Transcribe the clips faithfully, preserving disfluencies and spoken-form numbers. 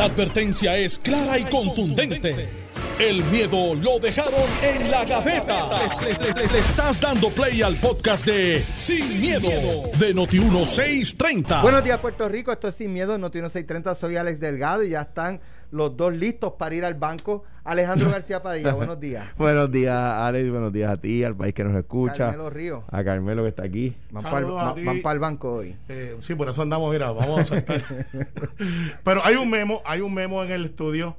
La advertencia es clara y contundente. El miedo lo dejaron en la gaveta. Le, le, le, le estás dando play al podcast de Sin Miedo de Noti Uno seis treinta. Buenos días, Puerto Rico. Esto es Sin Miedo, Noti Uno seis treinta. Soy Alex Delgado y ya están los dos listos para ir al banco. Alejandro García Padilla, buenos días. Buenos días, Alex. Buenos días a ti, al país que nos escucha. Carmelo Río. A Carmelo que está aquí. Van para el pa banco hoy. Eh, sí, por eso andamos, mira, vamos a saltar. Pero hay un memo, hay un memo en el estudio.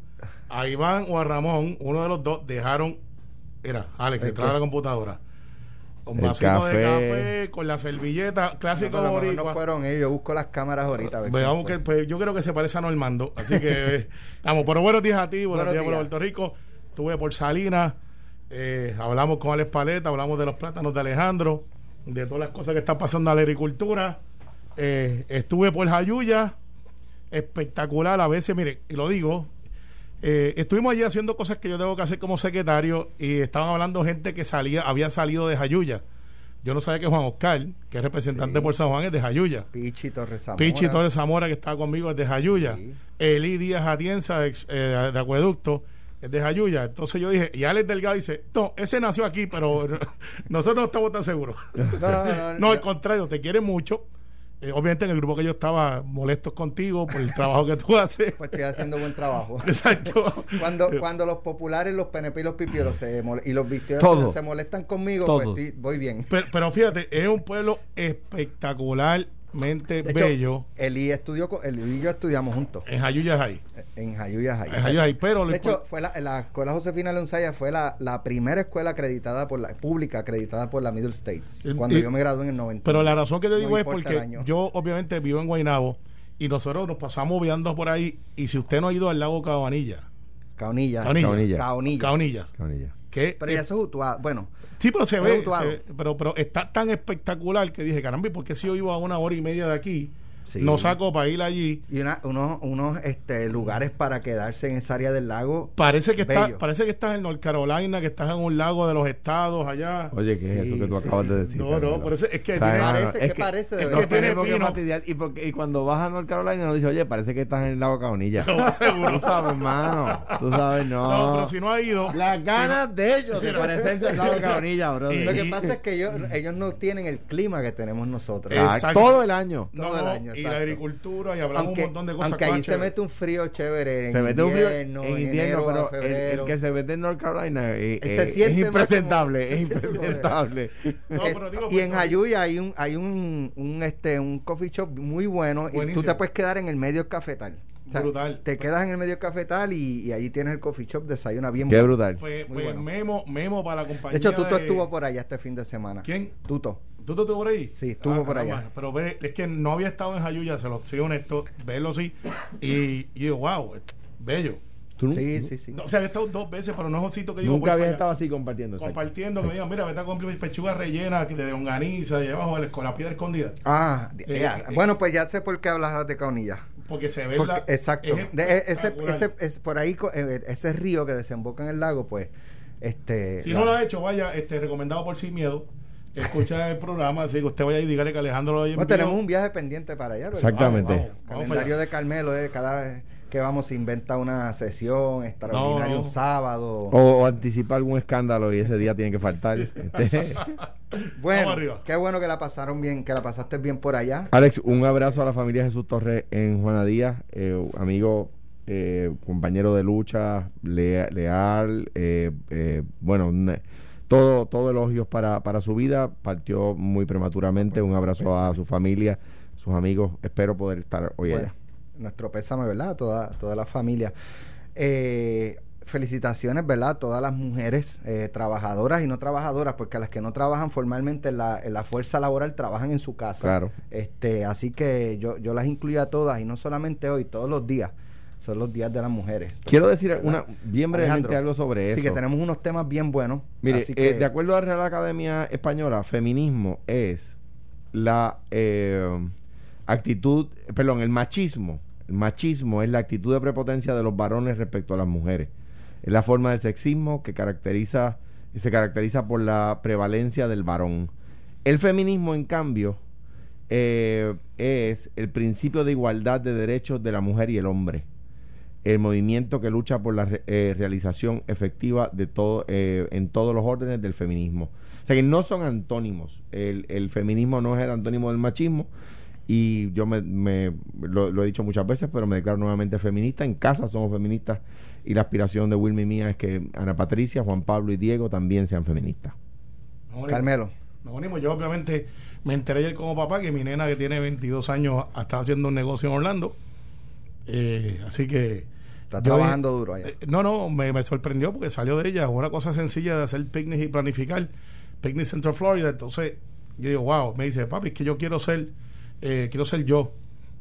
A Iván o a Ramón, uno de los dos, dejaron, mira, Alex, entraba a la computadora, un vasito de café con la servilleta, clásico no, no, boricua. No, no fueron ellos, busco las cámaras ahorita. A ver, veamos que pues, yo creo que se parece a Normando, así que vamos, pero buenos días a ti, buenos, buenos días, días por Puerto Rico, estuve por Salinas, eh, hablamos con Alex Paleta, hablamos de los plátanos de Alejandro, de todas las cosas que están pasando a la agricultura, eh, estuve por Jayuya, espectacular, a veces, mire, y lo digo, Eh, estuvimos allí haciendo cosas que yo tengo que hacer como secretario y estaban hablando gente que salía, había salido de Jayuya. Yo no sabía que Juan Oscar, que es representante sí. por San Juan, es de Jayuya. Pichi Torres Zamora. Pichi Torres Zamora, que estaba conmigo, es de Jayuya. Sí. Eli Díaz Atienza, ex, eh, de Acueducto, es de Jayuya. Entonces yo dije, y Alex Delgado dice, no, ese nació aquí, pero nosotros no estamos tan seguros. No, no, no, no al yo... contrario, te quiere mucho. Eh, obviamente en el grupo que yo estaba molestos contigo por el trabajo que tú haces. Pues estoy haciendo buen trabajo. Exacto. Cuando, cuando los populares, los P N P y los pipieros se mol- y los victoriosos se molestan conmigo, Todo. pues estoy, voy bien. Pero, pero fíjate, es un pueblo espectacularmente de bello. Hecho, Eli estudió, Eli y yo estudiamos juntos. En Jayuya Jai. En Jayuya Jai. En Jayuya Jai, pero de hecho, fue la, la escuela Josefina Leonzaya fue la, la primera escuela acreditada por la pública acreditada por la Middle States cuando y, yo me gradué en el noventa. Pero la razón que te digo no es porque yo obviamente vivo en Guaynabo y nosotros nos pasamos viando por ahí y si usted no ha ido al lago Caonilla. Caonilla. Caonilla. Caonilla. Caonilla. Caonilla. Que, pero eh, ya eso es Utuado. Bueno. Sí, pero se ve, se ve. Pero, pero está tan espectacular que dije, caramba, ¿por qué si yo iba a una hora y media de aquí? Sí. No saco para ir allí. Y una, unos, unos este, lugares para quedarse en esa área del lago. Parece que está, parece que estás en North Carolina, que estás en un lago de los estados allá. Oye, ¿qué sí, es eso que tú sí, acabas sí. de decir? No, no, por eso es que tiene, no, no, es que, que parece de es que tiene que material, y, porque, y cuando vas a North Carolina nos dice, oye, parece que estás en el lago Caonilla. No, seguro. Tú sabes, hermano. Tú sabes, no. No, pero si no ha ido. Las ganas si no, de ellos de parecerse al lago Caonilla, bro. Lo que pasa es que ellos, ellos no tienen el clima que tenemos nosotros. Exacto. Todo el año. No, todo el año. Y la agricultura, y hablamos aunque, un montón de cosas. Aunque allí se mete un frío chévere en se mete invierno, un frío en invierno, enero, pero el, el que se mete en North Carolina eh, eh, es impresentable, como, es impresentable. No, pero digo, y en Jayuya hay un hay un, un este un coffee shop muy bueno buenísimo. Y tú te puedes quedar en el medio del cafetal. O sea, brutal. Te quedas en el medio del cafetal y, y allí tienes el coffee shop, desayuna bien. Qué bueno. brutal. Pues, pues bueno. memo, memo para la compañía. De hecho, Tuto de... estuvo por allá este fin de semana. ¿Quién? Tuto. ¿Tuto estuvo por ahí? Sí, estuvo ah, por allá. Más. Pero ve, es que no había estado en Jayuya, se los soy honesto, verlo sí. Y, y digo, wow, bello. ¿Tú? Sí, sí, sí. No, o sea, había estado dos veces, pero no es un sitio que yo... Nunca había estado así compartiendo. Compartiendo, que me digan, mira, me está con pechuga rellena de longaniza y abajo con la piedra escondida. Ah, eh, eh, bueno, pues ya sé por qué hablas de Caonilla. Porque se ve porque, la, exacto es de, ese, ese, ese por ahí ese río que desemboca en el lago pues este si no, no lo ha hecho vaya este recomendado por Sin Miedo escucha el programa así que usted vaya y dígale que Alejandro lo haya enviado. Tenemos un viaje pendiente para allá exactamente vamos, vamos, vamos calendario de Carmelo eh, cada vez que vamos se inventa una sesión extraordinaria no, no. un sábado o, o anticipa algún escándalo y ese día tiene que faltar este. Bueno, qué bueno que la pasaron bien, que la pasaste bien por allá. Alex, un abrazo a la familia Jesús Torres en Juana Díaz, eh, amigo, eh, compañero de lucha, le, leal, eh, eh, bueno, ne, todo, todo elogios para, para su vida, partió muy prematuramente, un abrazo a su familia, sus amigos, espero poder estar hoy bueno, allá. Nuestro pésame, ¿verdad? Toda, toda la familia. Eh... Felicitaciones, ¿verdad? Todas las mujeres eh, trabajadoras y no trabajadoras, porque las que no trabajan formalmente en la, en la fuerza laboral trabajan en su casa. Claro. Este, así que yo, yo las incluyo a todas y no solamente hoy, todos los días. Son los días de las mujeres. Entonces, quiero decir una, bien brevemente algo sobre eso. Sí, que tenemos unos temas bien buenos. Mire, así que, eh, de acuerdo a la Real Academia Española, feminismo es la eh, actitud, perdón, el machismo. El machismo es la actitud de prepotencia de los varones respecto a las mujeres. Es la forma del sexismo que caracteriza se caracteriza por la prevalencia del varón. El feminismo, en cambio, eh, es el principio de igualdad de derechos de la mujer y el hombre. el movimiento que lucha por la re, eh, realización efectiva de todo eh, en todos los órdenes del feminismo. O sea que no son antónimos. El, el feminismo no es el antónimo del machismo. Y yo me, me lo, lo he dicho muchas veces, pero me declaro nuevamente feminista. En casa somos feministas y la aspiración de Wilma y mía es que Ana Patricia, Juan Pablo y Diego también sean feministas. Nos Carmelo. Nos unimos. Yo obviamente me enteré ayer como papá que mi nena, que tiene veintidós años, está haciendo un negocio en Orlando. Eh, así que... Está trabajando yo, duro allá. Eh, no, no, me, me sorprendió porque salió de ella una cosa sencilla de hacer picnic y planificar. Picnic Central Florida. Entonces yo digo, wow. Me dice, papi, es que yo quiero ser... Eh, quiero ser yo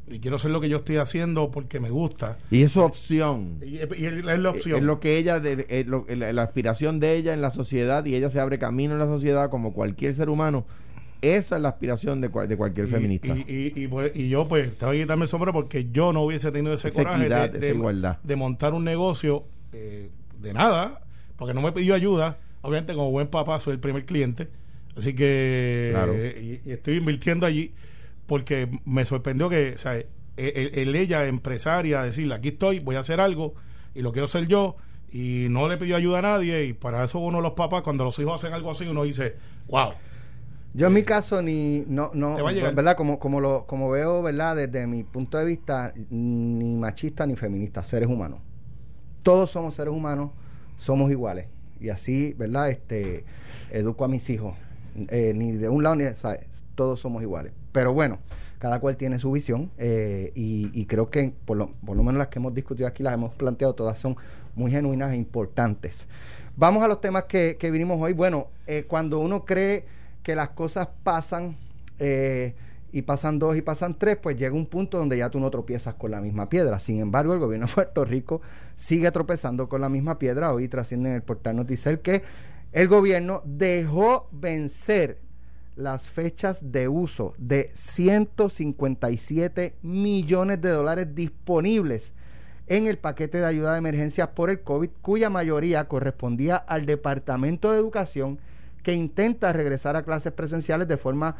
y quiero hacer lo que yo estoy haciendo porque me gusta, y es su opción, y, y es la opción, es lo que ella de, es lo, la, la aspiración de ella en la sociedad, y ella se abre camino en la sociedad como cualquier ser humano. Esa es la aspiración de, cual, de cualquier y, feminista y, y, y, y, pues, y yo pues tengo que quitarme el sombrero porque yo no hubiese tenido ese esa coraje equidad, de, de, igualdad. de montar un negocio eh, de nada, porque no me pidió ayuda. Obviamente como buen papá soy el primer cliente, así que claro. eh, y, y estoy invirtiendo allí porque me sorprendió que, o sea, el, el, ella empresaria, decirle, aquí estoy, voy a hacer algo y lo quiero hacer yo, y no le pidió ayuda a nadie. Y para eso uno de los papás, cuando los hijos hacen algo así, uno dice, wow. Yo eh, en mi caso, ni no, no, ¿verdad? Como, como, lo, como veo, ¿verdad? Desde mi punto de vista, ni machista ni feminista, seres humanos. Todos somos seres humanos, somos iguales. Y así, ¿verdad? Este, educo a mis hijos. Eh, ni de un lado ni de otro, todos somos iguales. Pero bueno, cada cual tiene su visión eh, y, y creo que por lo, por lo menos las que hemos discutido aquí, las hemos planteado, todas son muy genuinas e importantes. Vamos a los temas que, que vinimos hoy. Bueno, eh, cuando uno cree que las cosas pasan eh, y pasan dos y pasan tres, pues llega un punto donde ya tú no tropiezas con la misma piedra. Sin embargo, el gobierno de Puerto Rico sigue tropezando con la misma piedra. Hoy trasciende en el portal Noticel que el gobierno dejó vencer las fechas de uso de ciento cincuenta y siete millones de dólares disponibles en el paquete de ayuda de emergencias por el COVID, cuya mayoría correspondía al Departamento de Educación, que intenta regresar a clases presenciales de forma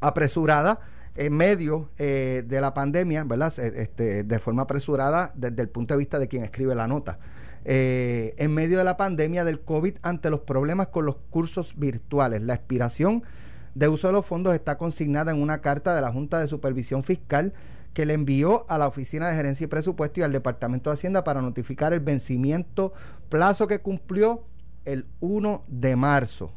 apresurada en medio eh, de la pandemia, ¿verdad? Este, de forma apresurada desde el punto de vista de quien escribe la nota. Eh, en medio de la pandemia del COVID, ante los problemas con los cursos virtuales, la expiración de uso de los fondos está consignada en una carta de la Junta de Supervisión Fiscal que le envió a la Oficina de Gerencia y Presupuesto y al Departamento de Hacienda para notificar el vencimiento, plazo que cumplió el primero de marzo.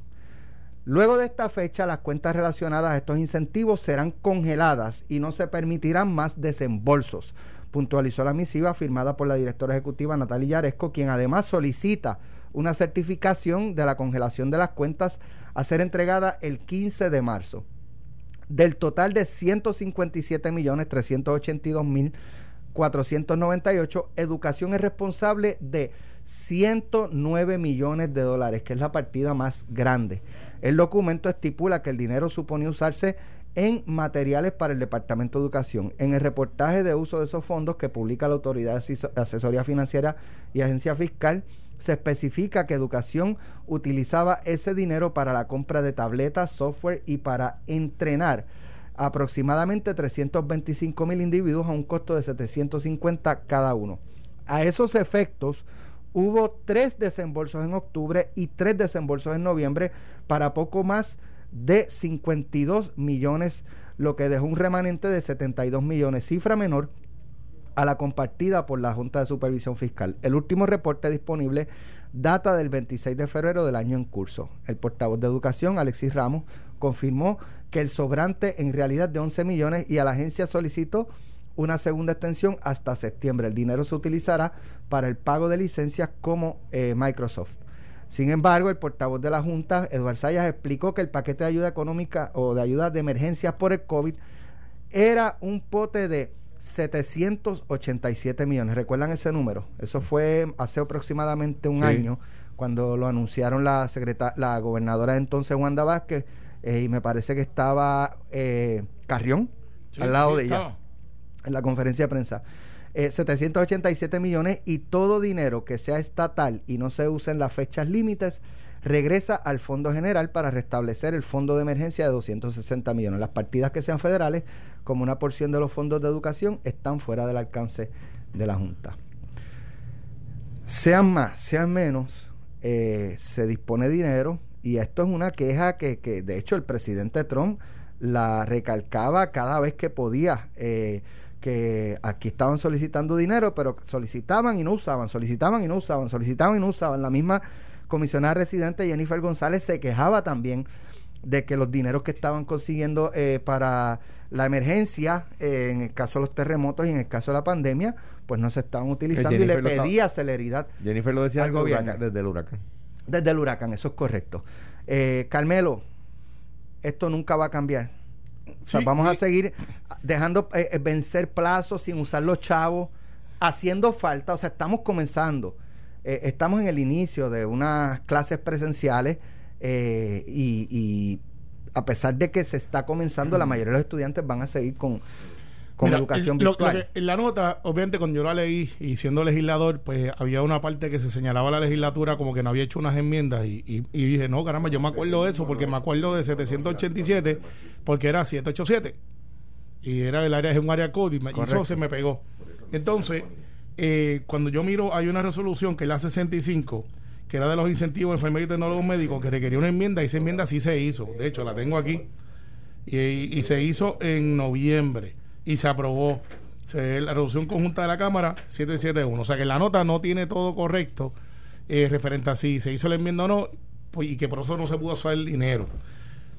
Luego de esta fecha, las cuentas relacionadas a estos incentivos serán congeladas y no se permitirán más desembolsos, puntualizó la misiva firmada por la directora ejecutiva Natalie Jaresko, quien además solicita una certificación de la congelación de las cuentas a ser entregada el quince de marzo. Del total de ciento cincuenta y siete millones trescientos ochenta y dos mil cuatrocientos noventa y ocho, Educación es responsable de ciento nueve millones de dólares, que es la partida más grande. El documento estipula que el dinero supone usarse en materiales para el Departamento de Educación. En el reportaje de uso de esos fondos que publica la Autoridad de Asesoría Financiera y Agencia Fiscal, se especifica que Educación utilizaba ese dinero para la compra de tabletas, software y para entrenar aproximadamente trescientos veinticinco mil individuos a un costo de setecientos cincuenta cada uno. A esos efectos, hubo tres desembolsos en octubre y tres desembolsos en noviembre para poco más de cincuenta y dos millones, lo que dejó un remanente de setenta y dos millones, cifra menor a la compartida por la Junta de Supervisión Fiscal. El último reporte disponible data del veintiséis de febrero del año en curso. El portavoz de Educación, Alexis Ramos, confirmó que el sobrante en realidad de once millones y a la agencia solicitó una segunda extensión hasta septiembre. El dinero se utilizará para el pago de licencias como eh, Microsoft. Sin embargo, el portavoz de la Junta, Eduardo Salles, explicó que el paquete de ayuda económica o de ayuda de emergencias por el COVID era un pote de setecientos ochenta y siete millones. ¿Recuerdan ese número? Eso fue hace aproximadamente un sí. año, cuando lo anunciaron la secreta- la gobernadora de entonces, Wanda Vázquez, eh, y me parece que estaba eh, Carrión sí, al lado sí, de estaba. ella, en la conferencia de prensa. Eh, setecientos ochenta y siete millones, y todo dinero que sea estatal y no se use en las fechas límites regresa al Fondo General para restablecer el Fondo de Emergencia de doscientos sesenta millones. Las partidas que sean federales, como una porción de los fondos de educación, están fuera del alcance de la Junta. sean más, sean menos, eh, se dispone dinero, y esto es una queja que, que de hecho el presidente Trump la recalcaba cada vez que podía, eh, que aquí estaban solicitando dinero, pero solicitaban y no usaban, solicitaban y no usaban, solicitaban y no usaban. La misma comisionada residente Jennifer González se quejaba también de que los dineros que estaban consiguiendo eh, para la emergencia, eh, en el caso de los terremotos y en el caso de la pandemia, pues no se estaban utilizando, y le pedía celeridad. Jennifer lo decía al gobierno desde el huracán. Desde el huracán, eso es correcto. Eh, Carmelo, esto nunca va a cambiar. O sea, sí, vamos y... a seguir dejando eh, vencer plazos sin usar los chavos, haciendo falta. O sea, estamos comenzando. Eh, estamos en el inicio de unas clases presenciales. Eh, y, y a pesar de que se está comenzando, la mayoría de los estudiantes van a seguir con, con Mira, educación el, virtual. Lo, lo que, en la nota, obviamente, cuando yo la leí y siendo legislador, pues había una parte que se señalaba a la legislatura como que no había hecho unas enmiendas, y, y, y dije, no, caramba, yo me acuerdo de eso porque me acuerdo de setecientos ochenta y siete porque era setecientos ochenta y siete y era el área, es un área código, y eso se me pegó. Entonces, eh, cuando yo miro, hay una resolución que es la sesenta y cinco que era de los incentivos enfermeros y tecnólogos médicos, que requería una enmienda, y esa enmienda sí se hizo, de hecho la tengo aquí, y, y se hizo en noviembre y se aprobó, se, la resolución conjunta de la Cámara setecientos setenta y uno, o sea que la nota no tiene todo correcto eh, referente a si se hizo la enmienda o no, pues, y que por eso no se pudo usar el dinero,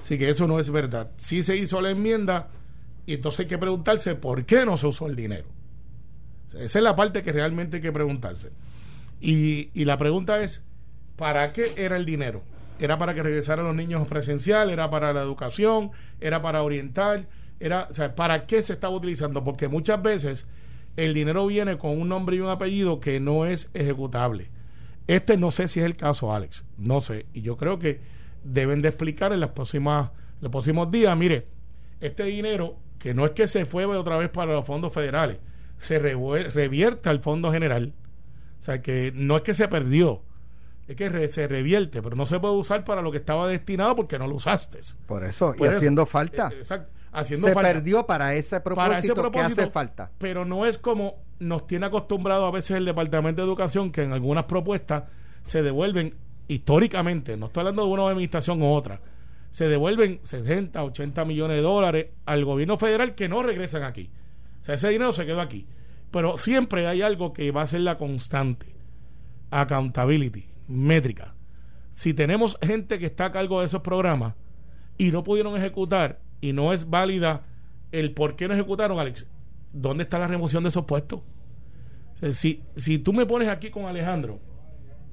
así que eso no es verdad. Sí se hizo la enmienda, y entonces hay que preguntarse por qué no se usó el dinero. O sea, esa es la parte que realmente hay que preguntarse, y, y la pregunta es, ¿para qué era el dinero? ¿Era para que regresaran los niños presencial? ¿Era para la educación? ¿Era para orientar? Era, o sea, ¿para qué se estaba utilizando? Porque muchas veces el dinero viene con un nombre y un apellido que no es ejecutable. Este no sé si es el caso, Alex. No sé. Y yo creo que deben de explicar en las próximas, los próximos días. Mire, este dinero, que no es que se fue otra vez para los fondos federales, se revuel- revierte al fondo general. O sea, que no es que se perdió, es que re, se revierte, pero no se puede usar para lo que estaba destinado porque no lo usaste. Por eso, Por y eso. haciendo falta. Exacto. Haciendo se falta. perdió para ese propósito, para ese propósito que hace falta. Pero no es como nos tiene acostumbrado a veces el Departamento de Educación, que en algunas propuestas se devuelven históricamente, no estoy hablando de una administración u otra, se devuelven sesenta, ochenta millones de dólares al gobierno federal que no regresan aquí. O sea, ese dinero se quedó aquí. Pero siempre hay algo que va a ser la constante. Accountability. Métrica. Si tenemos gente que está a cargo de esos programas y no pudieron ejecutar y no es válida el por qué no ejecutaron, Alex, ¿dónde está la remoción de esos puestos? O sea, si, si tú me pones aquí con Alejandro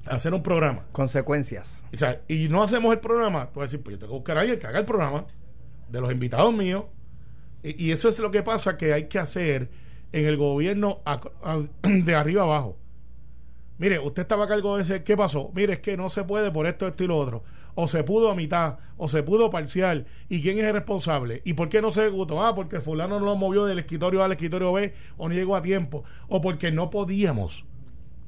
a hacer un programa, consecuencias, o sea, y no hacemos el programa, tú vas a decir, pues yo tengo que buscar a alguien que haga el programa de los invitados míos, y, y eso es lo que pasa, que hay que hacer en el gobierno a, a, de arriba abajo. Mire, usted estaba a cargo de ese, ¿qué pasó? Mire, es que no se puede por esto, esto y lo otro. O se pudo a mitad, o se pudo parcial. ¿Y quién es el responsable? ¿Y por qué no se ejecutó? Ah, porque fulano no lo movió del escritorio A al escritorio B, o no llegó a tiempo, o porque no podíamos.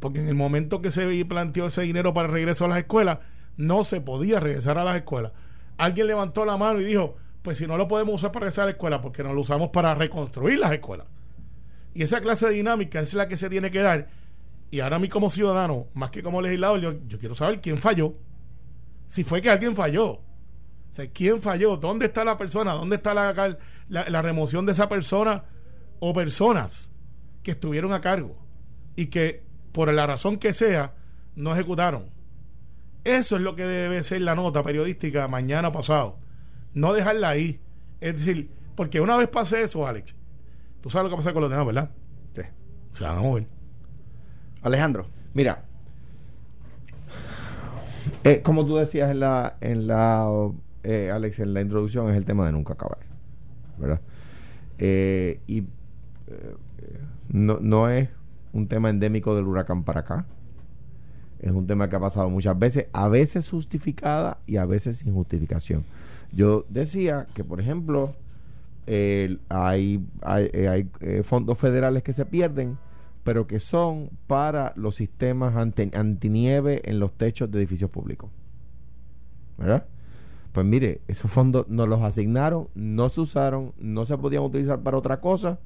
Porque en el momento que se planteó ese dinero para el regreso a las escuelas, no se podía regresar a las escuelas. Alguien levantó la mano y dijo, pues si no lo podemos usar para regresar a la escuela, porque no lo usamos para reconstruir las escuelas. Y esa clase de dinámica es la que se tiene que dar. Y ahora a mí como ciudadano, más que como legislador, yo, yo quiero saber quién falló. Si fue que alguien falló. O sea, ¿quién falló? ¿Dónde está la persona? ¿Dónde está la, la, la remoción de esa persona o personas que estuvieron a cargo y que por la razón que sea no ejecutaron? Eso es lo que debe ser la nota periodística mañana pasado. No dejarla ahí. Es decir, porque una vez pase eso, Alex, tú sabes lo que pasa con los demás, ¿verdad? Sí. Se van a mover. Alejandro, mira, eh, como tú decías en la, en la eh, Alex, en la introducción, es el tema de nunca acabar, ¿verdad? Eh, y eh, no, no es un tema endémico del huracán para acá, es un tema que ha pasado muchas veces, a veces justificada y a veces sin justificación. Yo decía que, por ejemplo, eh, hay, hay, hay eh, fondos federales que se pierden, pero que son para los sistemas anti, antinieve en los techos de edificios públicos, ¿verdad? Pues mire, esos fondos nos los asignaron, no se usaron, no se podían utilizar para otra cosa,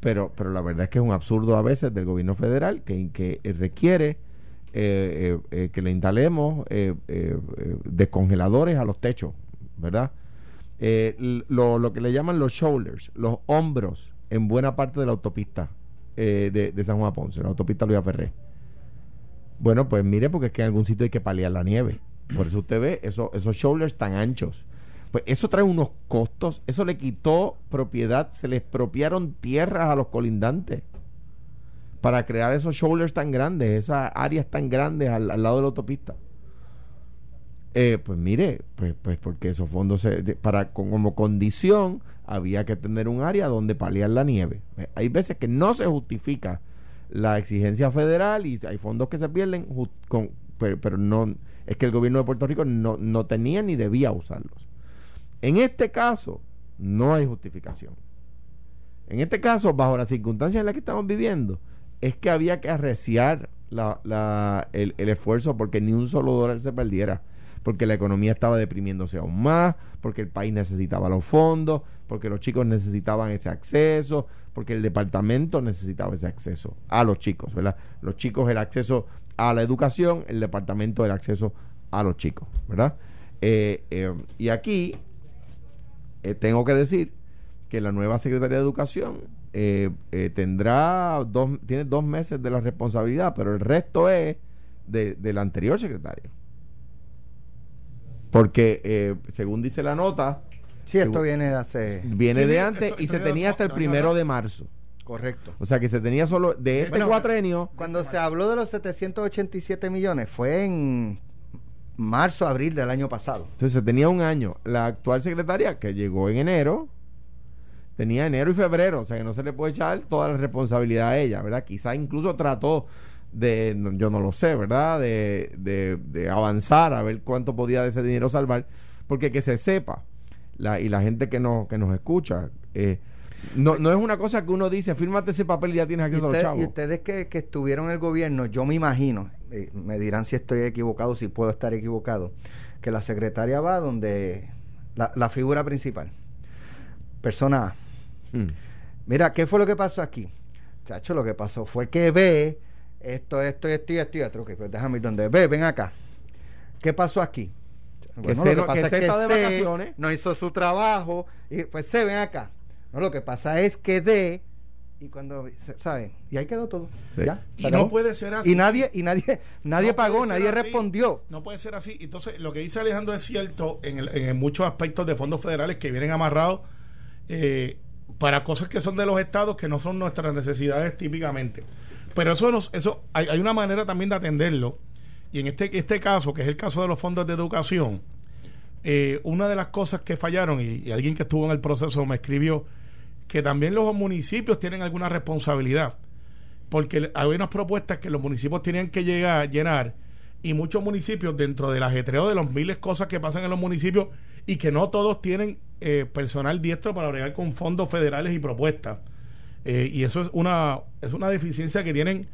pero pero la verdad es que es un absurdo a veces del gobierno federal que, que requiere eh, eh, eh, que le instalemos eh, eh, descongeladores a los techos, ¿verdad? Eh, lo, lo que le llaman los shoulders, los hombros, en buena parte de la autopista eh, de, de San Juan a Ponce, la autopista Luis A. Ferré. Bueno, pues mire, porque es que en algún sitio hay que paliar la nieve. Por eso usted ve eso, esos shoulders tan anchos. Pues eso trae unos costos, eso le quitó propiedad, se le expropiaron tierras a los colindantes para crear esos shoulders tan grandes, esas áreas tan grandes al, al lado de la autopista. Eh, pues mire, pues, pues porque esos fondos, se, para como condición, había que tener un área donde paliar la nieve. Hay veces que no se justifica la exigencia federal y hay fondos que se pierden, just, con, pero, pero no es que el gobierno de Puerto Rico no, no tenía ni debía usarlos. En este caso, no hay justificación. En este caso, bajo las circunstancias en las que estamos viviendo, es que había que arreciar la, la, el, el esfuerzo porque ni un solo dólar se perdiera, porque la economía estaba deprimiéndose aún más, porque el país necesitaba los fondos, porque los chicos necesitaban ese acceso, porque el departamento necesitaba ese acceso a los chicos, ¿verdad? Los chicos el acceso a la educación, el departamento el acceso a los chicos, ¿verdad? Eh, eh, y aquí eh, tengo que decir que la nueva Secretaría de Educación eh, eh, tendrá dos, tiene dos meses de la responsabilidad, pero el resto es de, del anterior secretario. Porque, eh, según dice la nota... Sí, esto viene de hace... Viene sí, de antes esto, esto y se tenía hasta el primero de marzo. Correcto. O sea, que se tenía solo... De este bueno, cuatrenio... Cuando se habló de los setecientos ochenta y siete millones, fue en marzo, abril del año pasado. Entonces, se tenía un año. La actual secretaria, que llegó en enero, tenía enero y febrero. O sea, que no se le puede echar toda la responsabilidad a ella, ¿verdad? Quizá incluso trató... de yo no lo sé, ¿verdad? De, de, de avanzar a ver cuánto podía de ese dinero salvar, porque que se sepa, la, y la gente que, no, que nos escucha, eh, no, no es una cosa que uno dice, fírmate ese papel y ya tienes acceso a los chavos. Y ustedes que, que estuvieron en el gobierno, yo me imagino, eh, me dirán si estoy equivocado, si puedo estar equivocado, que la secretaria va donde la, la figura principal, persona A. Mm. Mira, ¿qué fue lo que pasó aquí? Chacho, lo que pasó fue que B... Esto, esto, esto y esto y otro. Okay, pues déjame ir donde. Ve, ven acá. ¿Qué pasó aquí? Bueno, que lo que pasa es que C no hizo su trabajo. Y pues se ven acá. No, lo que pasa es que D. Y cuando, ¿saben? Y ahí quedó todo. Sí. ¿Ya? Y ¿sacamos? No puede ser así. Y nadie, y nadie, nadie no pagó, nadie así. Respondió. No puede ser así. Entonces, lo que dice Alejandro es cierto en, el, en muchos aspectos de fondos federales que vienen amarrados eh, para cosas que son de los estados que no son nuestras necesidades típicamente. Pero eso nos, eso hay, hay una manera también de atenderlo, y en este este caso, que es el caso de los fondos de educación, eh, una de las cosas que fallaron, y, y alguien que estuvo en el proceso me escribió, que también los municipios tienen alguna responsabilidad, porque hay unas propuestas que los municipios tenían que llegar llenar, y muchos municipios, dentro del ajetreo de los miles de cosas que pasan en los municipios, y que no todos tienen eh, personal diestro para bregar con fondos federales y propuestas. Eh, y eso es una es una deficiencia que tienen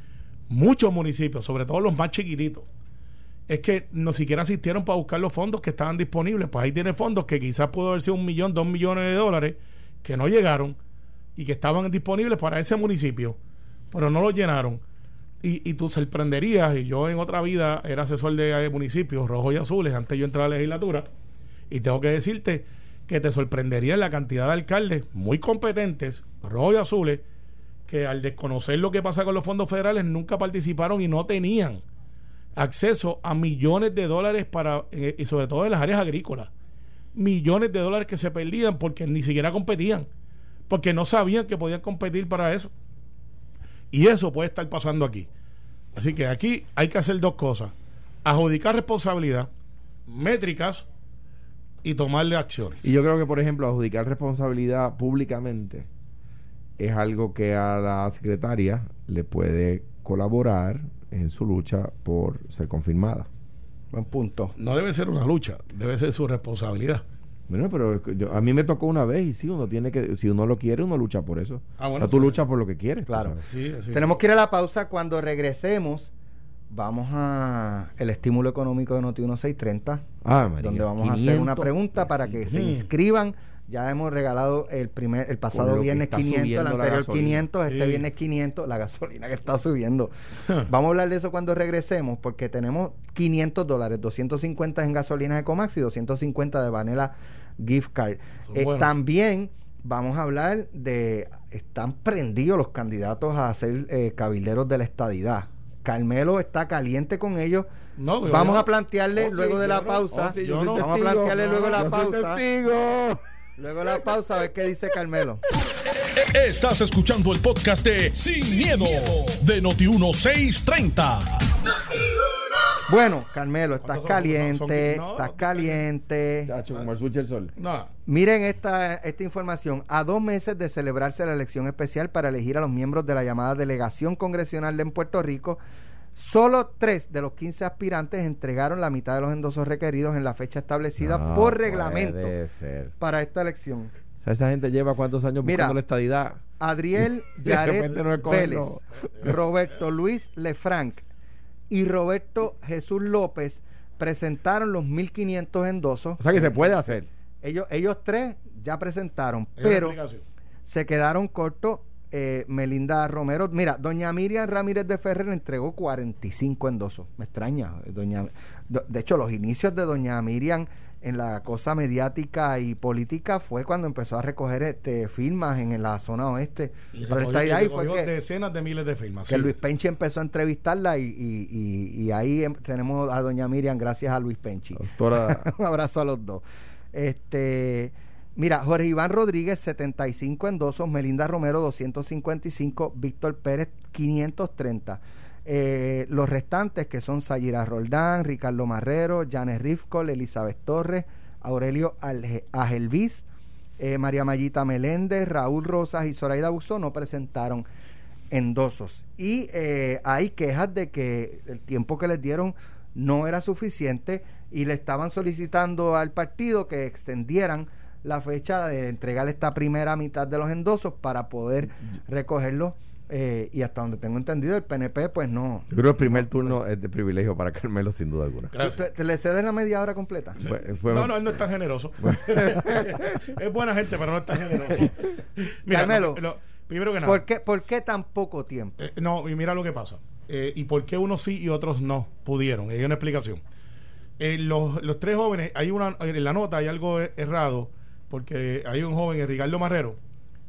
muchos municipios, sobre todo los más chiquititos, es que no siquiera asistieron para buscar los fondos que estaban disponibles. Pues ahí tiene fondos que quizás pudo haber sido un millón, dos millones de dólares que no llegaron y que estaban disponibles para ese municipio, pero no los llenaron. Y, y tú sorprenderías, y yo en otra vida era asesor de, de municipios rojos y azules antes yo entré a la legislatura, y tengo que decirte que te sorprendería la cantidad de alcaldes muy competentes, rojos y azules, que al desconocer lo que pasa con los fondos federales nunca participaron y no tenían acceso a millones de dólares para eh, y sobre todo en las áreas agrícolas, millones de dólares que se perdían porque ni siquiera competían, porque no sabían que podían competir para eso. Y eso puede estar pasando aquí. Así que aquí hay que hacer dos cosas: adjudicar responsabilidad, métricas y tomarle acciones. Y yo creo que, por ejemplo, adjudicar responsabilidad públicamente es algo que a la secretaria le puede colaborar en su lucha por ser confirmada. Buen punto. No debe ser una lucha, debe ser su responsabilidad. Bueno, pero yo, a mí me tocó una vez, y sí, uno tiene que, si uno lo quiere, uno lucha por eso. Ah, bueno, o sea, tú sí luchas por lo que quieres. Claro. Sí, sí. Tenemos que ir a la pausa. Cuando regresemos, vamos a el estímulo económico de Noti Uno seiscientos treinta, ah, donde vamos a hacer una pregunta para que se inscriban Ya hemos regalado el primer el pasado viernes quinientos, el anterior quinientos, este sí. viernes quinientos, la gasolina que está subiendo. Vamos a hablar de eso cuando regresemos, porque tenemos quinientos dólares, doscientos cincuenta en gasolina de Comax y doscientos cincuenta de Vanilla Gift Card. Eh, bueno. También vamos a hablar de... Están prendidos los candidatos a ser eh, cabilderos de la estadidad. Carmelo está caliente con ellos. No, vamos no. a plantearle oh, luego sí, de la no, pausa. Oh, sí, yo yo no, testigo, vamos a plantearle no, luego la pausa. Luego la pausa, a ver qué dice Carmelo. Estás escuchando el podcast de Sin, Sin miedo, miedo de Noti Uno seis treinta. Bueno, Carmelo, estás son, caliente, son, son, no, estás no, caliente. Chacho, como el suche el sol. No. Miren esta, esta información. A dos meses de celebrarse la elección especial para elegir a los miembros de la llamada delegación congresional en Puerto Rico, solo tres de los quince aspirantes entregaron la mitad de los endosos requeridos en la fecha establecida no, por reglamento para esta elección. O sea, esta gente lleva cuántos años buscando Mira, la estadidad. Adriel Yaret no Vélez, Roberto Luis Lefranc y Roberto Jesús López presentaron los mil quinientos endosos. O sea que se puede hacer. Ellos, ellos tres ya presentaron, es pero se quedaron cortos. Eh, Melinda Romero, mira, doña Miriam Ramírez de Ferrer entregó cuarenta y cinco endosos. Me extraña, doña, do, de hecho los inicios de doña Miriam en la cosa mediática y política fue cuando empezó a recoger este firmas en, en la zona oeste y recogió, está ahí, y ahí fue que, decenas de miles de firmas que sí, Luis Penchi empezó a entrevistarla y, y, y, y ahí em, tenemos a doña Miriam gracias a Luis Penchi. Doctora. Un abrazo a los dos. Este... Mira, Jorge Iván Rodríguez, setenta y cinco endosos, Melinda Romero, doscientos cincuenta y cinco, Víctor Pérez, quinientos treinta. Eh, los restantes, que son Sayira Roldán, Ricardo Marrero, Janet Rifkol, Elizabeth Torres, Aurelio Alge- Agelvis, eh, María Mayita Meléndez, Raúl Rosas y Zoraida Busso no presentaron endosos. Y eh, hay quejas de que el tiempo que les dieron no era suficiente y le estaban solicitando al partido que extendieran la fecha de entregar esta primera mitad de los endosos para poder recogerlos eh, y hasta donde tengo entendido el P N P pues no. Yo creo que el primer turno es de privilegio para Carmelo sin duda alguna. Gracias. ¿Te le cedes la media hora completa? Pues, pues, no, no, él no es tan generoso. Pues. Es buena gente pero no es tan generoso. Mira, Carmelo, no, lo, primero que nada. ¿Por qué, por qué tan poco tiempo? Eh, no, y mira lo que pasa. Eh, ¿Y por qué unos sí y otros no pudieron? Hay una explicación. Eh, los, los tres jóvenes, hay una en la nota hay algo errado porque hay un joven, el Ricardo Marrero,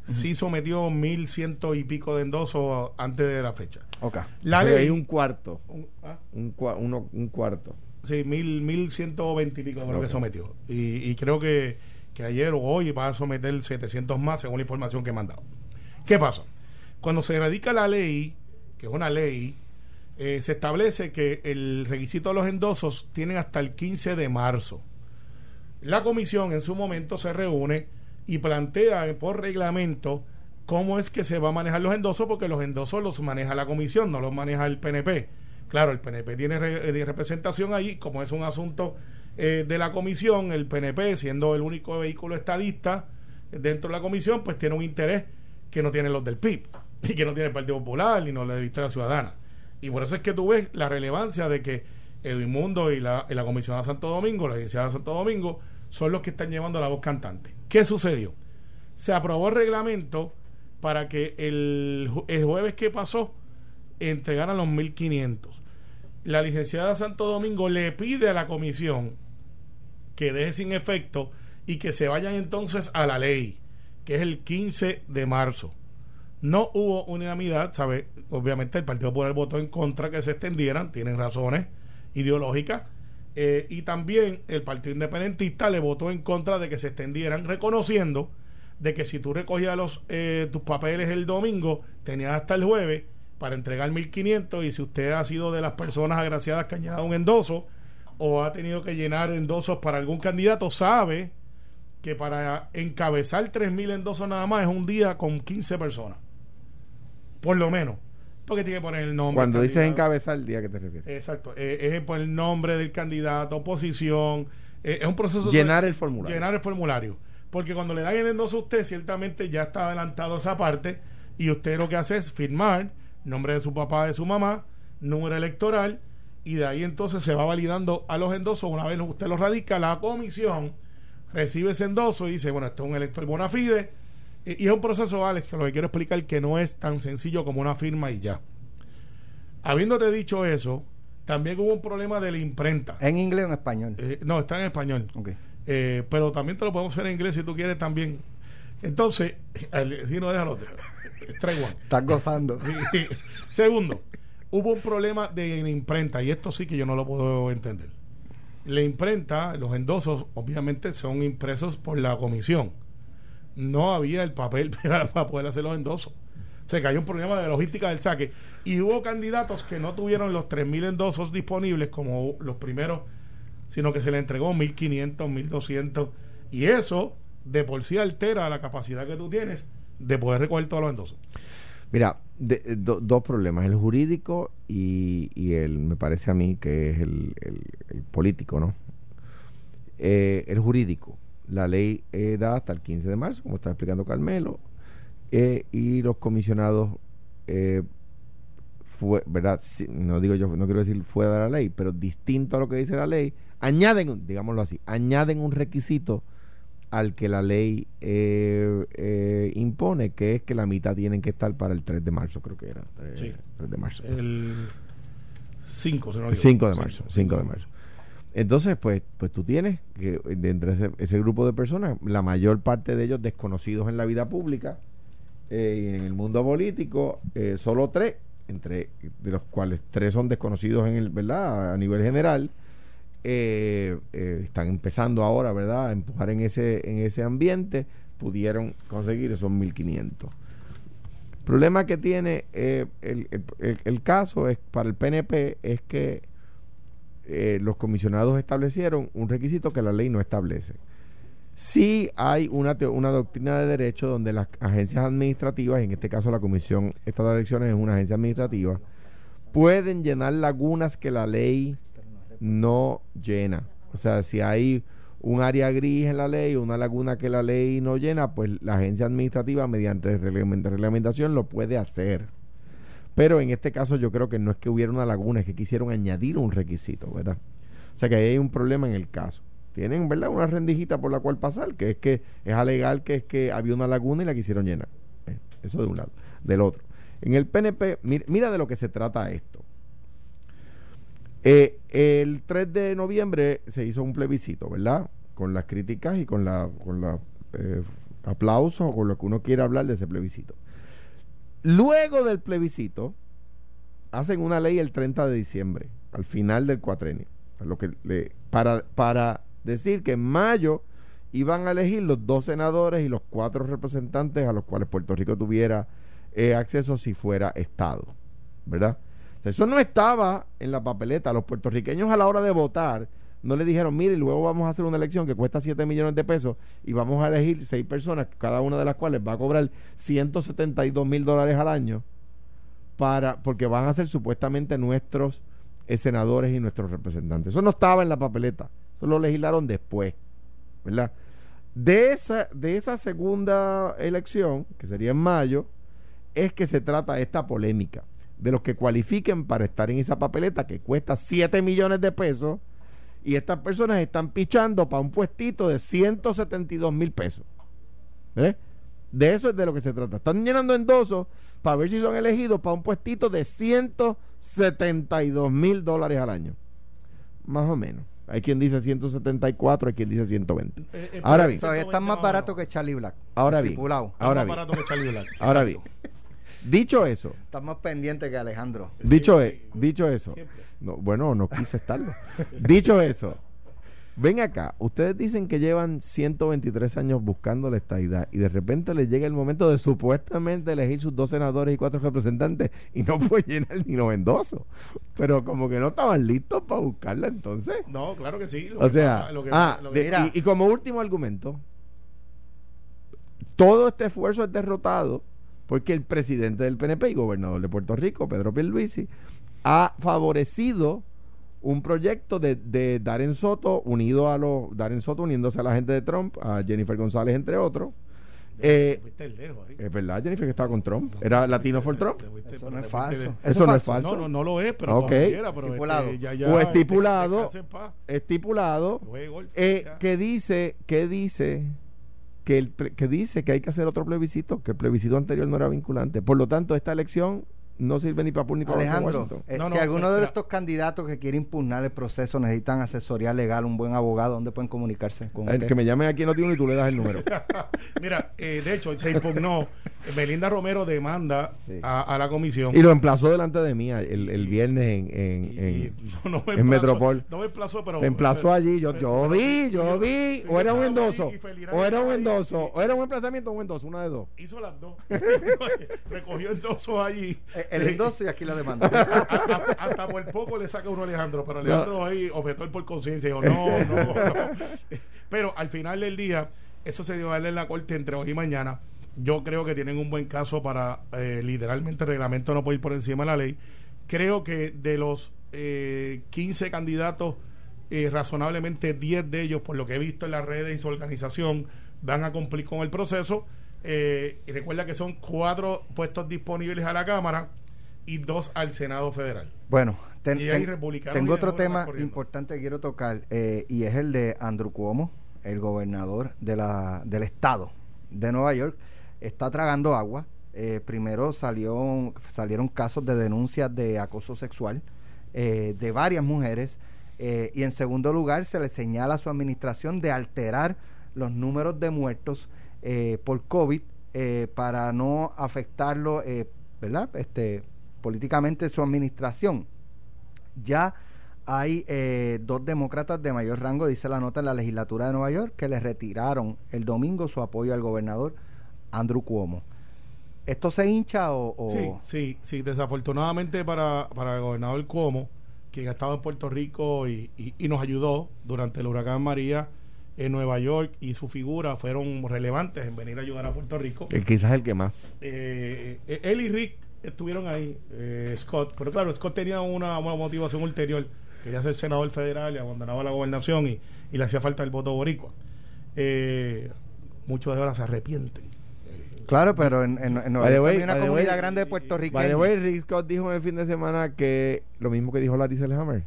uh-huh. sí sometió mil ciento y pico de endosos antes de la fecha. Ok. La ley, hay un cuarto. Un, ¿ah? un, cua, uno, un cuarto. Sí, mil, mil ciento veinte y pico creo okay. que sometió. Y, y creo que, que ayer o hoy va a someter setecientos más, según la información que me han dado. ¿Qué pasa? Cuando se radica la ley, que es una ley, eh, se establece que el requisito de los endosos tienen hasta el quince de marzo. La comisión en su momento se reúne y plantea por reglamento cómo es que se va a manejar los endosos, porque los endosos los maneja la comisión, no los maneja el P N P. Claro, el P N P tiene re- representación allí, como es un asunto eh, de la comisión, el P N P, siendo el único vehículo estadista dentro de la comisión, pues tiene un interés que no tienen los del P I B, y que no tiene el Partido Popular, ni no la Victoria Ciudadana. Y por eso es que tú ves la relevancia de que Edwin Mundo y la, y la comisionada Santo Domingo, la licenciada Santo Domingo, son los que están llevando la voz cantante. ¿Qué sucedió? Se aprobó el reglamento para que el, el jueves que pasó entregaran los mil quinientos. La licenciada Santo Domingo le pide a la comisión que deje sin efecto y que se vayan entonces a la ley, que es el quince de marzo. No hubo unanimidad, ¿sabe? Obviamente el Partido Popular votó en contra que se extendieran, tienen razones ideológicas, eh, y también el Partido Independentista le votó en contra de que se extendieran, reconociendo de que si tú recogías los eh, tus papeles el domingo, tenías hasta el jueves para entregar mil quinientos, y si usted ha sido de las personas agraciadas que han llenado un endoso o ha tenido que llenar endosos para algún candidato, sabe que para encabezar tres mil endosos nada más es un día con quince personas por lo menos, porque tiene que poner el nombre. Cuando dices encabezar, el día que te refieres. Exacto. Eh, es por el nombre del candidato, posición. Eh, es un proceso. Llenar de, el formulario. Llenar el formulario. Porque cuando le dan el endoso a usted, ciertamente ya está adelantado esa parte. Y usted lo que hace es firmar nombre de su papá, de su mamá, número electoral. Y de ahí entonces se va validando a los endosos. Una vez usted los radica, la comisión recibe ese endoso y dice, bueno, este es un elector bona fide. Y es un proceso, Alex, que lo que quiero explicar que no es tan sencillo como una firma y ya. Habiéndote dicho eso, también hubo un problema de la imprenta. ¿En inglés o en español? Eh, no, está en español. Okay. Eh, pero también te lo podemos hacer en inglés si tú quieres también. Entonces, el, si no, déjalo. Strike one. Estás gozando. Sí. Segundo, hubo un problema de la imprenta, y esto sí que yo no lo puedo entender. La imprenta, los endosos, obviamente son impresos por la comisión. No había el papel para, para poder hacer los endosos. O sea que hay un problema de logística del saque. Y hubo candidatos que no tuvieron los tres mil endosos disponibles como los primeros, sino que se le entregó mil quinientos, mil doscientos. Y eso de por sí altera la capacidad que tú tienes de poder recoger todos los endosos. Mira, de, do, dos problemas, el jurídico y, y el, me parece a mí que es el, el, el político, ¿no? Eh, el jurídico, la ley eh, da hasta el quince de marzo, como está explicando Carmelo, eh, y los comisionados, eh, fue, ¿verdad? Sí, no digo yo, no quiero decir fuera de la ley, pero distinto a lo que dice la ley, añaden, digámoslo así, añaden un requisito al que la ley eh, eh, impone, que es que la mitad tienen que estar para el tres de marzo, creo que era. tres, sí. tres de marzo. El cinco, se nos dijo. cinco de marzo. cinco de marzo. Entonces, pues pues tú tienes que, de entre ese, ese grupo de personas, la mayor parte de ellos desconocidos en la vida pública eh, y en el mundo político, eh, solo tres, entre de los cuales tres son desconocidos en el, ¿verdad?, a nivel general. Eh, eh, están empezando ahora, ¿verdad?, a empujar en ese en ese ambiente, pudieron conseguir esos mil quinientos. El problema que tiene eh, el, el, el caso es para el P N P es que eh, los comisionados establecieron un requisito que la ley no establece. Sí hay una, una doctrina de derecho donde las agencias administrativas, en este caso la Comisión Estatal de Elecciones es una agencia administrativa, pueden llenar lagunas que la ley no llena. O sea, si hay un área gris en la ley, una laguna que la ley no llena, pues la agencia administrativa mediante reglamentación lo puede hacer. Pero en este caso yo creo que no es que hubiera una laguna, es que quisieron añadir un requisito, ¿verdad? O sea que ahí hay un problema en el caso. Tienen, ¿verdad?, una rendijita por la cual pasar, que es que es alegar que es que había una laguna y la quisieron llenar. Eso de un lado. Del otro. En el P N P, mira, mira de lo que se trata esto. Eh, el tres de noviembre se hizo un plebiscito, ¿verdad?, con las críticas y con la con la eh, aplausos o con lo que uno quiera hablar de ese plebiscito. Luego del plebiscito hacen una ley el treinta de diciembre, al final del cuatrenio, lo que le, para, para decir que en mayo iban a elegir los dos senadores y los cuatro representantes a los cuales Puerto Rico tuviera eh, acceso si fuera estado, ¿verdad? Eso no estaba en la papeleta. Los puertorriqueños a la hora de votar no le dijeron, mire, luego vamos a hacer una elección que cuesta siete millones de pesos y vamos a elegir seis personas, cada una de las cuales va a cobrar ciento setenta y dos mil dólares al año para, porque van a ser supuestamente nuestros eh, senadores y nuestros representantes. Eso no estaba en la papeleta, eso lo legislaron después, ¿verdad? De esa, de esa segunda elección, que sería en mayo, es que se trata esta polémica de los que cualifiquen para estar en esa papeleta que cuesta siete millones de pesos y estas personas están pichando para un puestito de ciento setenta y dos mil pesos. ¿Eh? De eso es de lo que se trata. Están llenando endosos para ver si son elegidos para un puestito de ciento setenta y dos mil dólares al año. Más o menos. Hay quien dice ciento setenta y cuatro, hay quien dice ciento veinte. Eh, eh, ahora bien. Todavía están más baratos que Charlie Black. Ahora bien. Ahora bien. Más barato que Charlie Black. Ahora bien. Dicho eso, estás más pendiente que Alejandro. Dicho, es, dicho eso, no, bueno, no quise estarlo. Dicho eso, ven acá, ustedes dicen que llevan ciento veintitrés años buscando la estadidad y de repente les llega el momento de supuestamente elegir sus dos senadores y cuatro representantes y no pueden llenar ni los endosos. Pero como que no estaban listos para buscarla entonces. No, claro que sí. O sea, y como último argumento, todo este esfuerzo es derrotado porque el presidente del P N P y gobernador de Puerto Rico, Pedro Pierluisi, ha favorecido un proyecto de, de Darren Soto unido a los Darren Soto uniéndose a la gente de Trump, a Jennifer González entre otros, Eh, es verdad, Jennifer, que estaba con Trump. Era Latino for Trump. Eso no es falso. Eso no es falso. No, no, no lo es, pero okay. Quiera, pero estipulado. Este, ya, ya, o estipulado, estipulado eh, que dice, que dice que, el, que dice que hay que hacer otro plebiscito, que el plebiscito anterior no era vinculante. Por lo tanto, esta elección no sirve ni para público. Alejandro, eh, no, si no, alguno de estos candidatos que quiere impugnar el proceso necesitan asesoría legal, un buen abogado, ¿dónde pueden comunicarse? Con el que me llamen aquí no tiene ni tú le das el número. Mira, eh, de hecho se impugnó. Melinda Romero demanda sí. a, a la comisión y lo emplazó delante de mí el, el viernes en, en, y, en, no, no me en emplazó, Metropol. No me emplazó, pero me emplazó allí. Yo, yo vi, yo vi. O era un endoso, o era un endoso, o era un emplazamiento o un endoso, una de dos. Hizo las dos. Recogió endosos allí. El endoso y aquí la demanda. hasta, hasta por poco le saca uno a Alejandro, pero Alejandro no. Ahí objetó por conciencia. Dijo, no, no, no. Pero al final del día, eso se dio a darle en la corte entre hoy y mañana. Yo creo que tienen un buen caso para, eh, literalmente, el reglamento no puede ir por encima de la ley. Creo que de los eh, quince candidatos, eh, razonablemente diez de ellos, por lo que he visto en las redes y su organización, van a cumplir con el proceso. Eh, y recuerda que son cuatro puestos disponibles a la Cámara y dos al Senado Federal. Bueno, ten, y ten, tengo otro tema importante que quiero tocar, eh, y es el de Andrew Cuomo, el gobernador de la, del estado de Nueva York. Está tragando agua. Eh, primero salió, salieron casos de denuncias de acoso sexual eh, de varias mujeres, eh, y en segundo lugar se le señala a su administración de alterar los números de muertos eh, por COVID eh, para no afectarlo, eh, ¿verdad? Este, políticamente su administración. Ya hay eh, dos demócratas de mayor rango, dice la nota, en la legislatura de Nueva York, que le retiraron el domingo su apoyo al gobernador Andrew Cuomo. ¿Esto se hincha o...? o... Sí, sí, sí, desafortunadamente para, para el gobernador Cuomo, quien ha estado en Puerto Rico y, y, y nos ayudó durante el huracán María en Nueva York, y su figura fueron relevantes en venir a ayudar a Puerto Rico. El, quizás el que más. Eh, él y Rick estuvieron ahí, eh, Scott, pero claro, Scott tenía una, una motivación ulterior, quería ser senador federal y abandonaba la gobernación y, y le hacía falta el voto boricua. Eh, muchos de ahora se arrepienten. Claro, pero en, en, en Nueva York hay una comunidad way, grande de puertorriqueños. By the way, Rick Scott dijo en el fin de semana que lo mismo que dijo Larry Selhammer.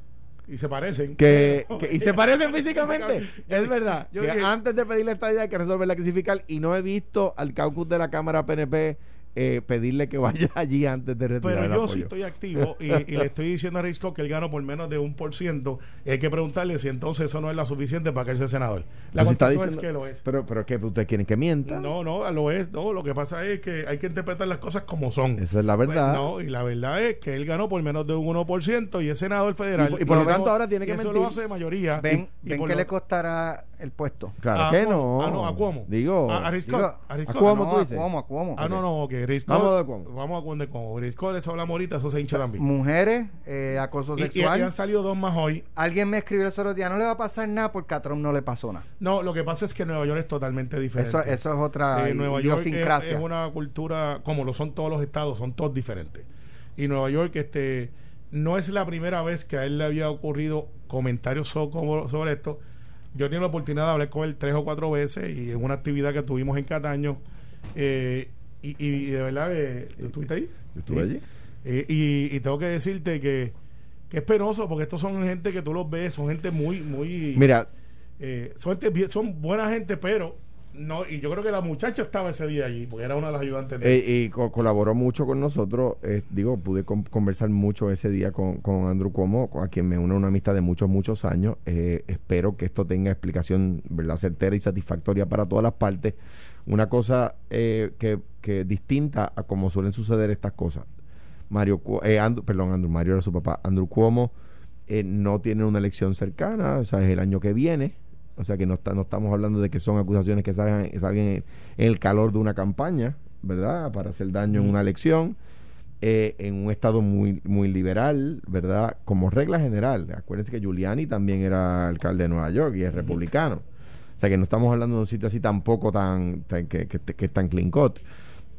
Y se parecen. Que, que, y se parecen físicamente. Es verdad. Yo que dije, antes de pedirle estadía hay que resolver la crisis fiscal, y no he visto al caucus de la Cámara P N P eh, pedirle que vaya allí antes de retirar el apoyo. Pero yo sí estoy activo y, y le estoy diciendo a Rick Scott que él ganó por menos de un por ciento. Hay que preguntarle si entonces eso no es la suficiente para que él sea senador. La contestación es que lo es. Pero, pero ¿qué? ¿Ustedes quieren que mienta? No, no, lo es. No, lo que pasa es que hay que interpretar las cosas como son. Esa es la verdad. Pues, no, y la verdad es que él ganó por menos de un uno por ciento y es senador federal. Y, y por lo tanto ahora tiene que mentir. Eso lo hace de mayoría. ¿Ven, y, ven y que le costará el puesto? Claro a que no. Ah, no, ¿a Cuomo? Digo. ¿A, a Rick Scott? ¿A Rick Scott? ¿A Cuomo, no, tú dices? A Cuomo, a Cuomo. Ah, okay. no, no, ok. Risco, vamos a Cuomo. Vamos a Cuomo de Cuomo. Risco, eso hablamos ahorita, eso se hincha también. Mujeres, eh, acoso y, sexual. Y, y han salido dos más hoy. Alguien me escribió el otro día, no le va a pasar nada porque a Trump no le pasó nada. No, lo que pasa es que Nueva York es totalmente diferente. Eso, eso es otra eh, Nueva idiosincrasia. York es, es una cultura, como lo son todos los estados, son todos diferentes. Y Nueva York, este, no es la primera vez que a él le había ocurrido comentarios sobre, sobre esto. Yo tengo la oportunidad de hablar con él tres o cuatro veces y en una actividad que tuvimos en Cataño. Eh, y, y de verdad, eh, ¿tú estuviste ahí? Yo estuve allí. Eh, y, y tengo que decirte que, que es penoso porque estos son gente que tú los ves, son gente muy, muy. Mira. Eh, son, gente, son buena gente, pero. No, y yo creo que la muchacha estaba ese día allí porque era una de las ayudantes de eh, y co- colaboró mucho con nosotros, eh, digo, pude con- conversar mucho ese día con, con Andrew Cuomo, a quien me une una amistad de muchos, muchos años. Eh, espero que esto tenga explicación, ¿verdad?, certera y satisfactoria para todas las partes. Una cosa eh, que, que distinta a como suelen suceder estas cosas. Mario eh, Andrew, perdón, Andrew, Mario era su papá. Andrew Cuomo eh, no tiene una elección cercana, o sea, es el año que viene. O sea que no, está, no estamos hablando de que son acusaciones que salgan, salgan en, en el calor de una campaña, ¿verdad? Para hacer daño mm. en una elección, eh, en un estado muy, muy liberal, ¿verdad? Como regla general. Acuérdense que Giuliani también era alcalde de Nueva York y es republicano. O sea que no estamos hablando de un sitio así tampoco tan, tan que, que, que es tan clean cut.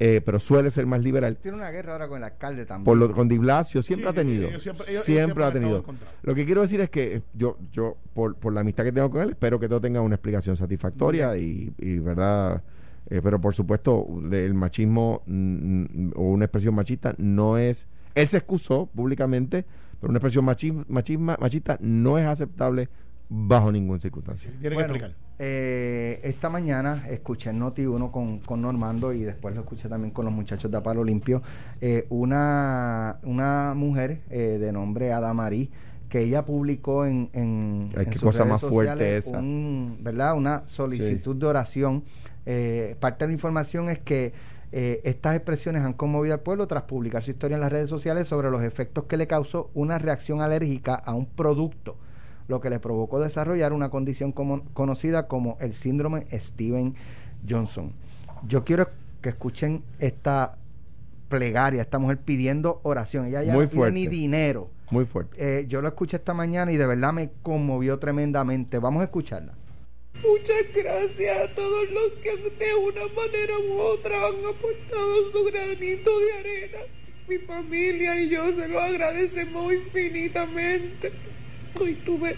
Eh, pero suele ser más liberal. Tiene una guerra ahora con el alcalde también. Por lo, con de Blasio siempre sí, ha tenido. Ellos siempre, ellos, siempre, siempre ha tenido. Lo que quiero decir es que yo, yo por, por la amistad que tengo con él, espero que todo tenga una explicación satisfactoria y, y verdad Eh, pero por supuesto, el machismo mm, o una expresión machista no es... Él se excusó públicamente, pero una expresión machismo, machismo, machista no es aceptable bajo ninguna circunstancia. Tiene que explicar. Eh, esta mañana escuché en Noti Uno con, con Normando, y después lo escuché también con los muchachos de Apalo Limpio, eh, una, una mujer eh, de nombre Adamarí, que ella publicó en, en, Ay, en qué sus cosa redes más sociales fuerte esa. Un, ¿verdad? Una solicitud sí. de oración. Eh, parte de la información es que eh, estas expresiones han conmovido al pueblo tras publicar su historia en las redes sociales sobre los efectos que le causó una reacción alérgica a un producto, lo que le provocó desarrollar una condición como, conocida como el síndrome Steven Johnson. Yo quiero que escuchen esta plegaria, esta mujer pidiendo oración. Ella ya no pide ni dinero. Muy fuerte. Eh, yo lo escuché esta mañana y de verdad me conmovió tremendamente. Vamos a escucharla. Muchas gracias a todos los que de una manera u otra han aportado su granito de arena. Mi familia y yo se lo agradecemos infinitamente. Hoy tuve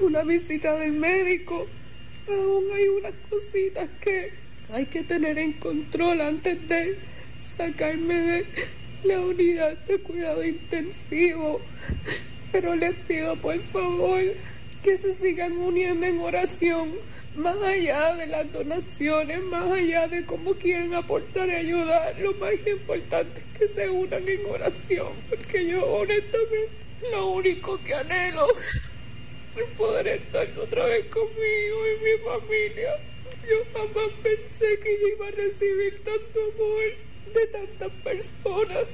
una visita del médico. Aún hay unas cositas que hay que tener en control antes de sacarme de la unidad de cuidado intensivo. Pero les pido por favor que se sigan uniendo en oración, más allá de las donaciones, más allá de cómo quieren aportar y ayudar. Lo más importante es que se unan en oración, porque yo honestamente lo único que anhelo es poder estar otra vez conmigo y mi familia. Yo jamás pensé que yo iba a recibir tanto amor de tantas personas.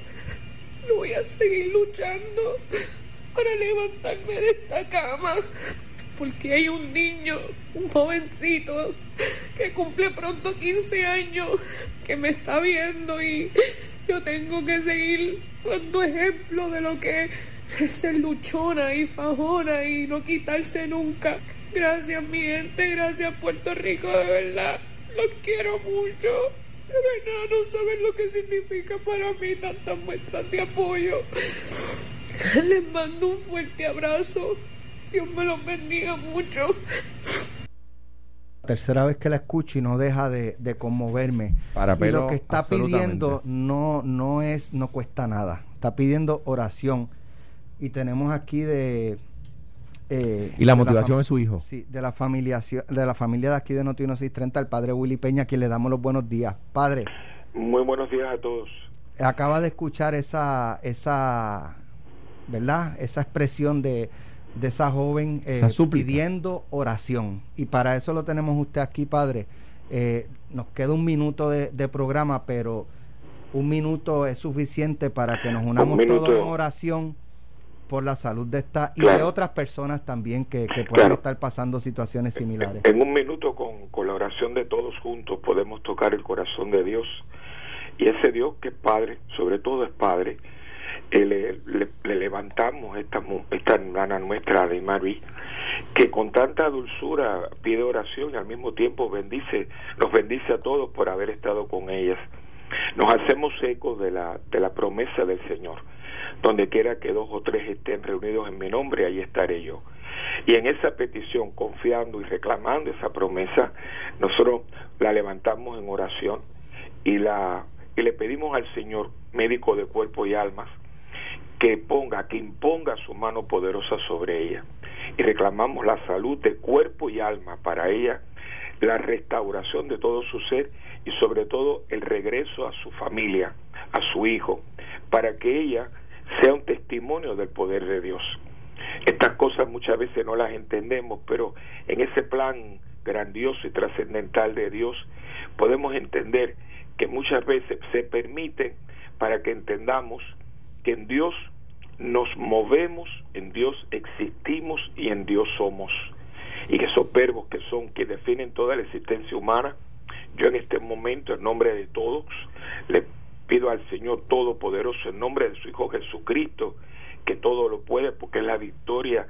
Voy a seguir luchando para levantarme de esta cama, porque hay un niño, un jovencito que cumple pronto quince años, que me está viendo, y yo tengo que seguir dando ejemplo de lo que es ser luchona y fajona y no quitarse nunca. Gracias mi gente, gracias Puerto Rico, de verdad, los quiero mucho. De verdad, no saben lo que significa para mí tantas muestras de apoyo. Les mando un fuerte abrazo. Dios me los bendiga mucho. Tercera vez que la escucho y no deja de, de conmoverme. Para y lo que está pidiendo no, no es, no cuesta nada. Está pidiendo oración. Y tenemos aquí de eh, y la motivación de, la fam- de su hijo. Sí, de la familia de la familia de aquí de Noti Uno seiscientos treinta, el padre Willy Peña, a quien le damos los buenos días. Padre. Muy buenos días a todos. Acaba de escuchar esa esa ¿verdad? Esa expresión de, de esa joven eh, esa pidiendo oración. Y para eso lo tenemos usted aquí, padre. Eh, nos queda un minuto de, de programa, pero un minuto es suficiente para que nos unamos todos en oración por la salud de esta y claro. de otras personas también que, que pueden claro. estar pasando situaciones similares. En, en un minuto, con, con la oración de todos juntos, podemos tocar el corazón de Dios. Y ese Dios que es Padre, sobre todo es Padre, Eh, le, le, le levantamos esta, esta hermana nuestra de Marí, que con tanta dulzura pide oración y al mismo tiempo bendice, nos bendice a todos por haber estado con ellas. Nos hacemos eco de la, de la promesa del Señor: donde quiera que dos o tres estén reunidos en mi nombre, ahí estaré yo. Y en esa petición, confiando y reclamando esa promesa, nosotros la levantamos en oración y, la, y le pedimos al Señor, médico de cuerpo y almas, que ponga, que imponga su mano poderosa sobre ella, y reclamamos la salud de cuerpo y alma para ella, la restauración de todo su ser y sobre todo el regreso a su familia, a su hijo, para que ella sea un testimonio del poder de Dios. Estas cosas muchas veces no las entendemos, pero en ese plan grandioso y trascendental de Dios podemos entender que muchas veces se permiten para que entendamos que en Dios nos movemos, en Dios existimos y en Dios somos. Y que esos verbos que son, que definen toda la existencia humana, yo en este momento, en nombre de todos, le pido al Señor Todopoderoso, en nombre de su Hijo Jesucristo, que todo lo puede, porque es la victoria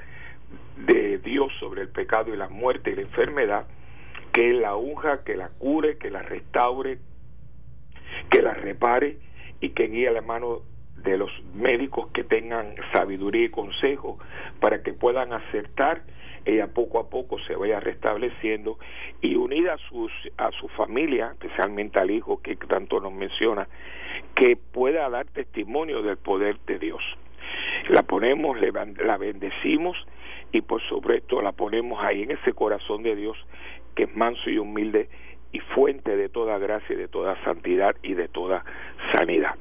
de Dios sobre el pecado y la muerte y la enfermedad, que la unja, que la cure, que la restaure, que la repare y que guíe la mano de los médicos que tengan sabiduría y consejo para que puedan acertar. Ella poco a poco se vaya restableciendo y unida a, sus, a su familia, especialmente al hijo que tanto nos menciona, que pueda dar testimonio del poder de Dios. La ponemos, le, la bendecimos y por sobre todo la ponemos ahí en ese corazón de Dios que es manso y humilde y fuente de toda gracia, de toda santidad y de toda sanidad.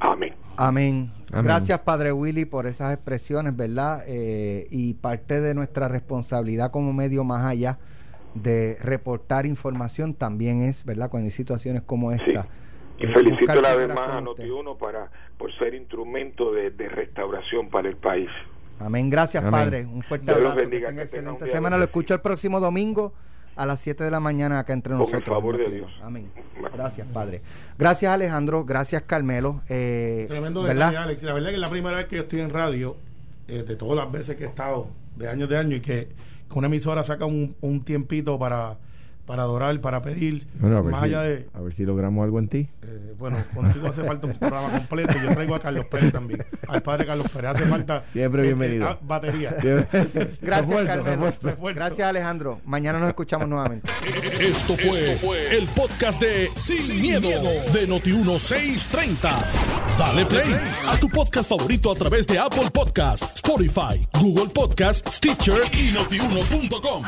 Amén. Amén. Amén. Gracias, Padre Willy, por esas expresiones, ¿verdad? Eh, y parte de nuestra responsabilidad como medio más allá de reportar información también es, ¿verdad?, cuando hay situaciones como esta. Sí. Y es felicito una vez más a Noti Uno para, por ser instrumento de, de restauración para el país. Amén. Gracias, Amén. Padre. Un fuerte Dios abrazo. Los bendiga, que tenga que excelente tenga semana. Lo escucho el próximo domingo a las siete de la mañana acá entre nosotros. Por el favor de Dios. Amén. Gracias, Padre. Gracias, Alejandro. Gracias, Carmelo. Eh, Tremendo detalle, Alex. La verdad es que es la primera vez que yo estoy en radio, eh, de todas las veces que he estado, de años de años, y que con una emisora saca un, un tiempito para, para adorar, para pedir. Bueno, más si, allá de... A ver si logramos algo en ti. Eh, bueno, contigo hace falta un programa completo. Yo traigo a Carlos Pérez también. Al padre Carlos Pérez hace falta... Siempre bienvenido. Eh, batería. Siempre. Gracias, esfuerzo, Carmelo. Esfuerzo. Gracias, Alejandro. Mañana nos escuchamos nuevamente. Esto fue, Esto fue el podcast de Sin, Sin miedo, miedo de Noti Uno seis treinta. Dale play a tu podcast favorito a través de Apple Podcasts, Spotify, Google Podcasts, Stitcher y Noti Uno punto com.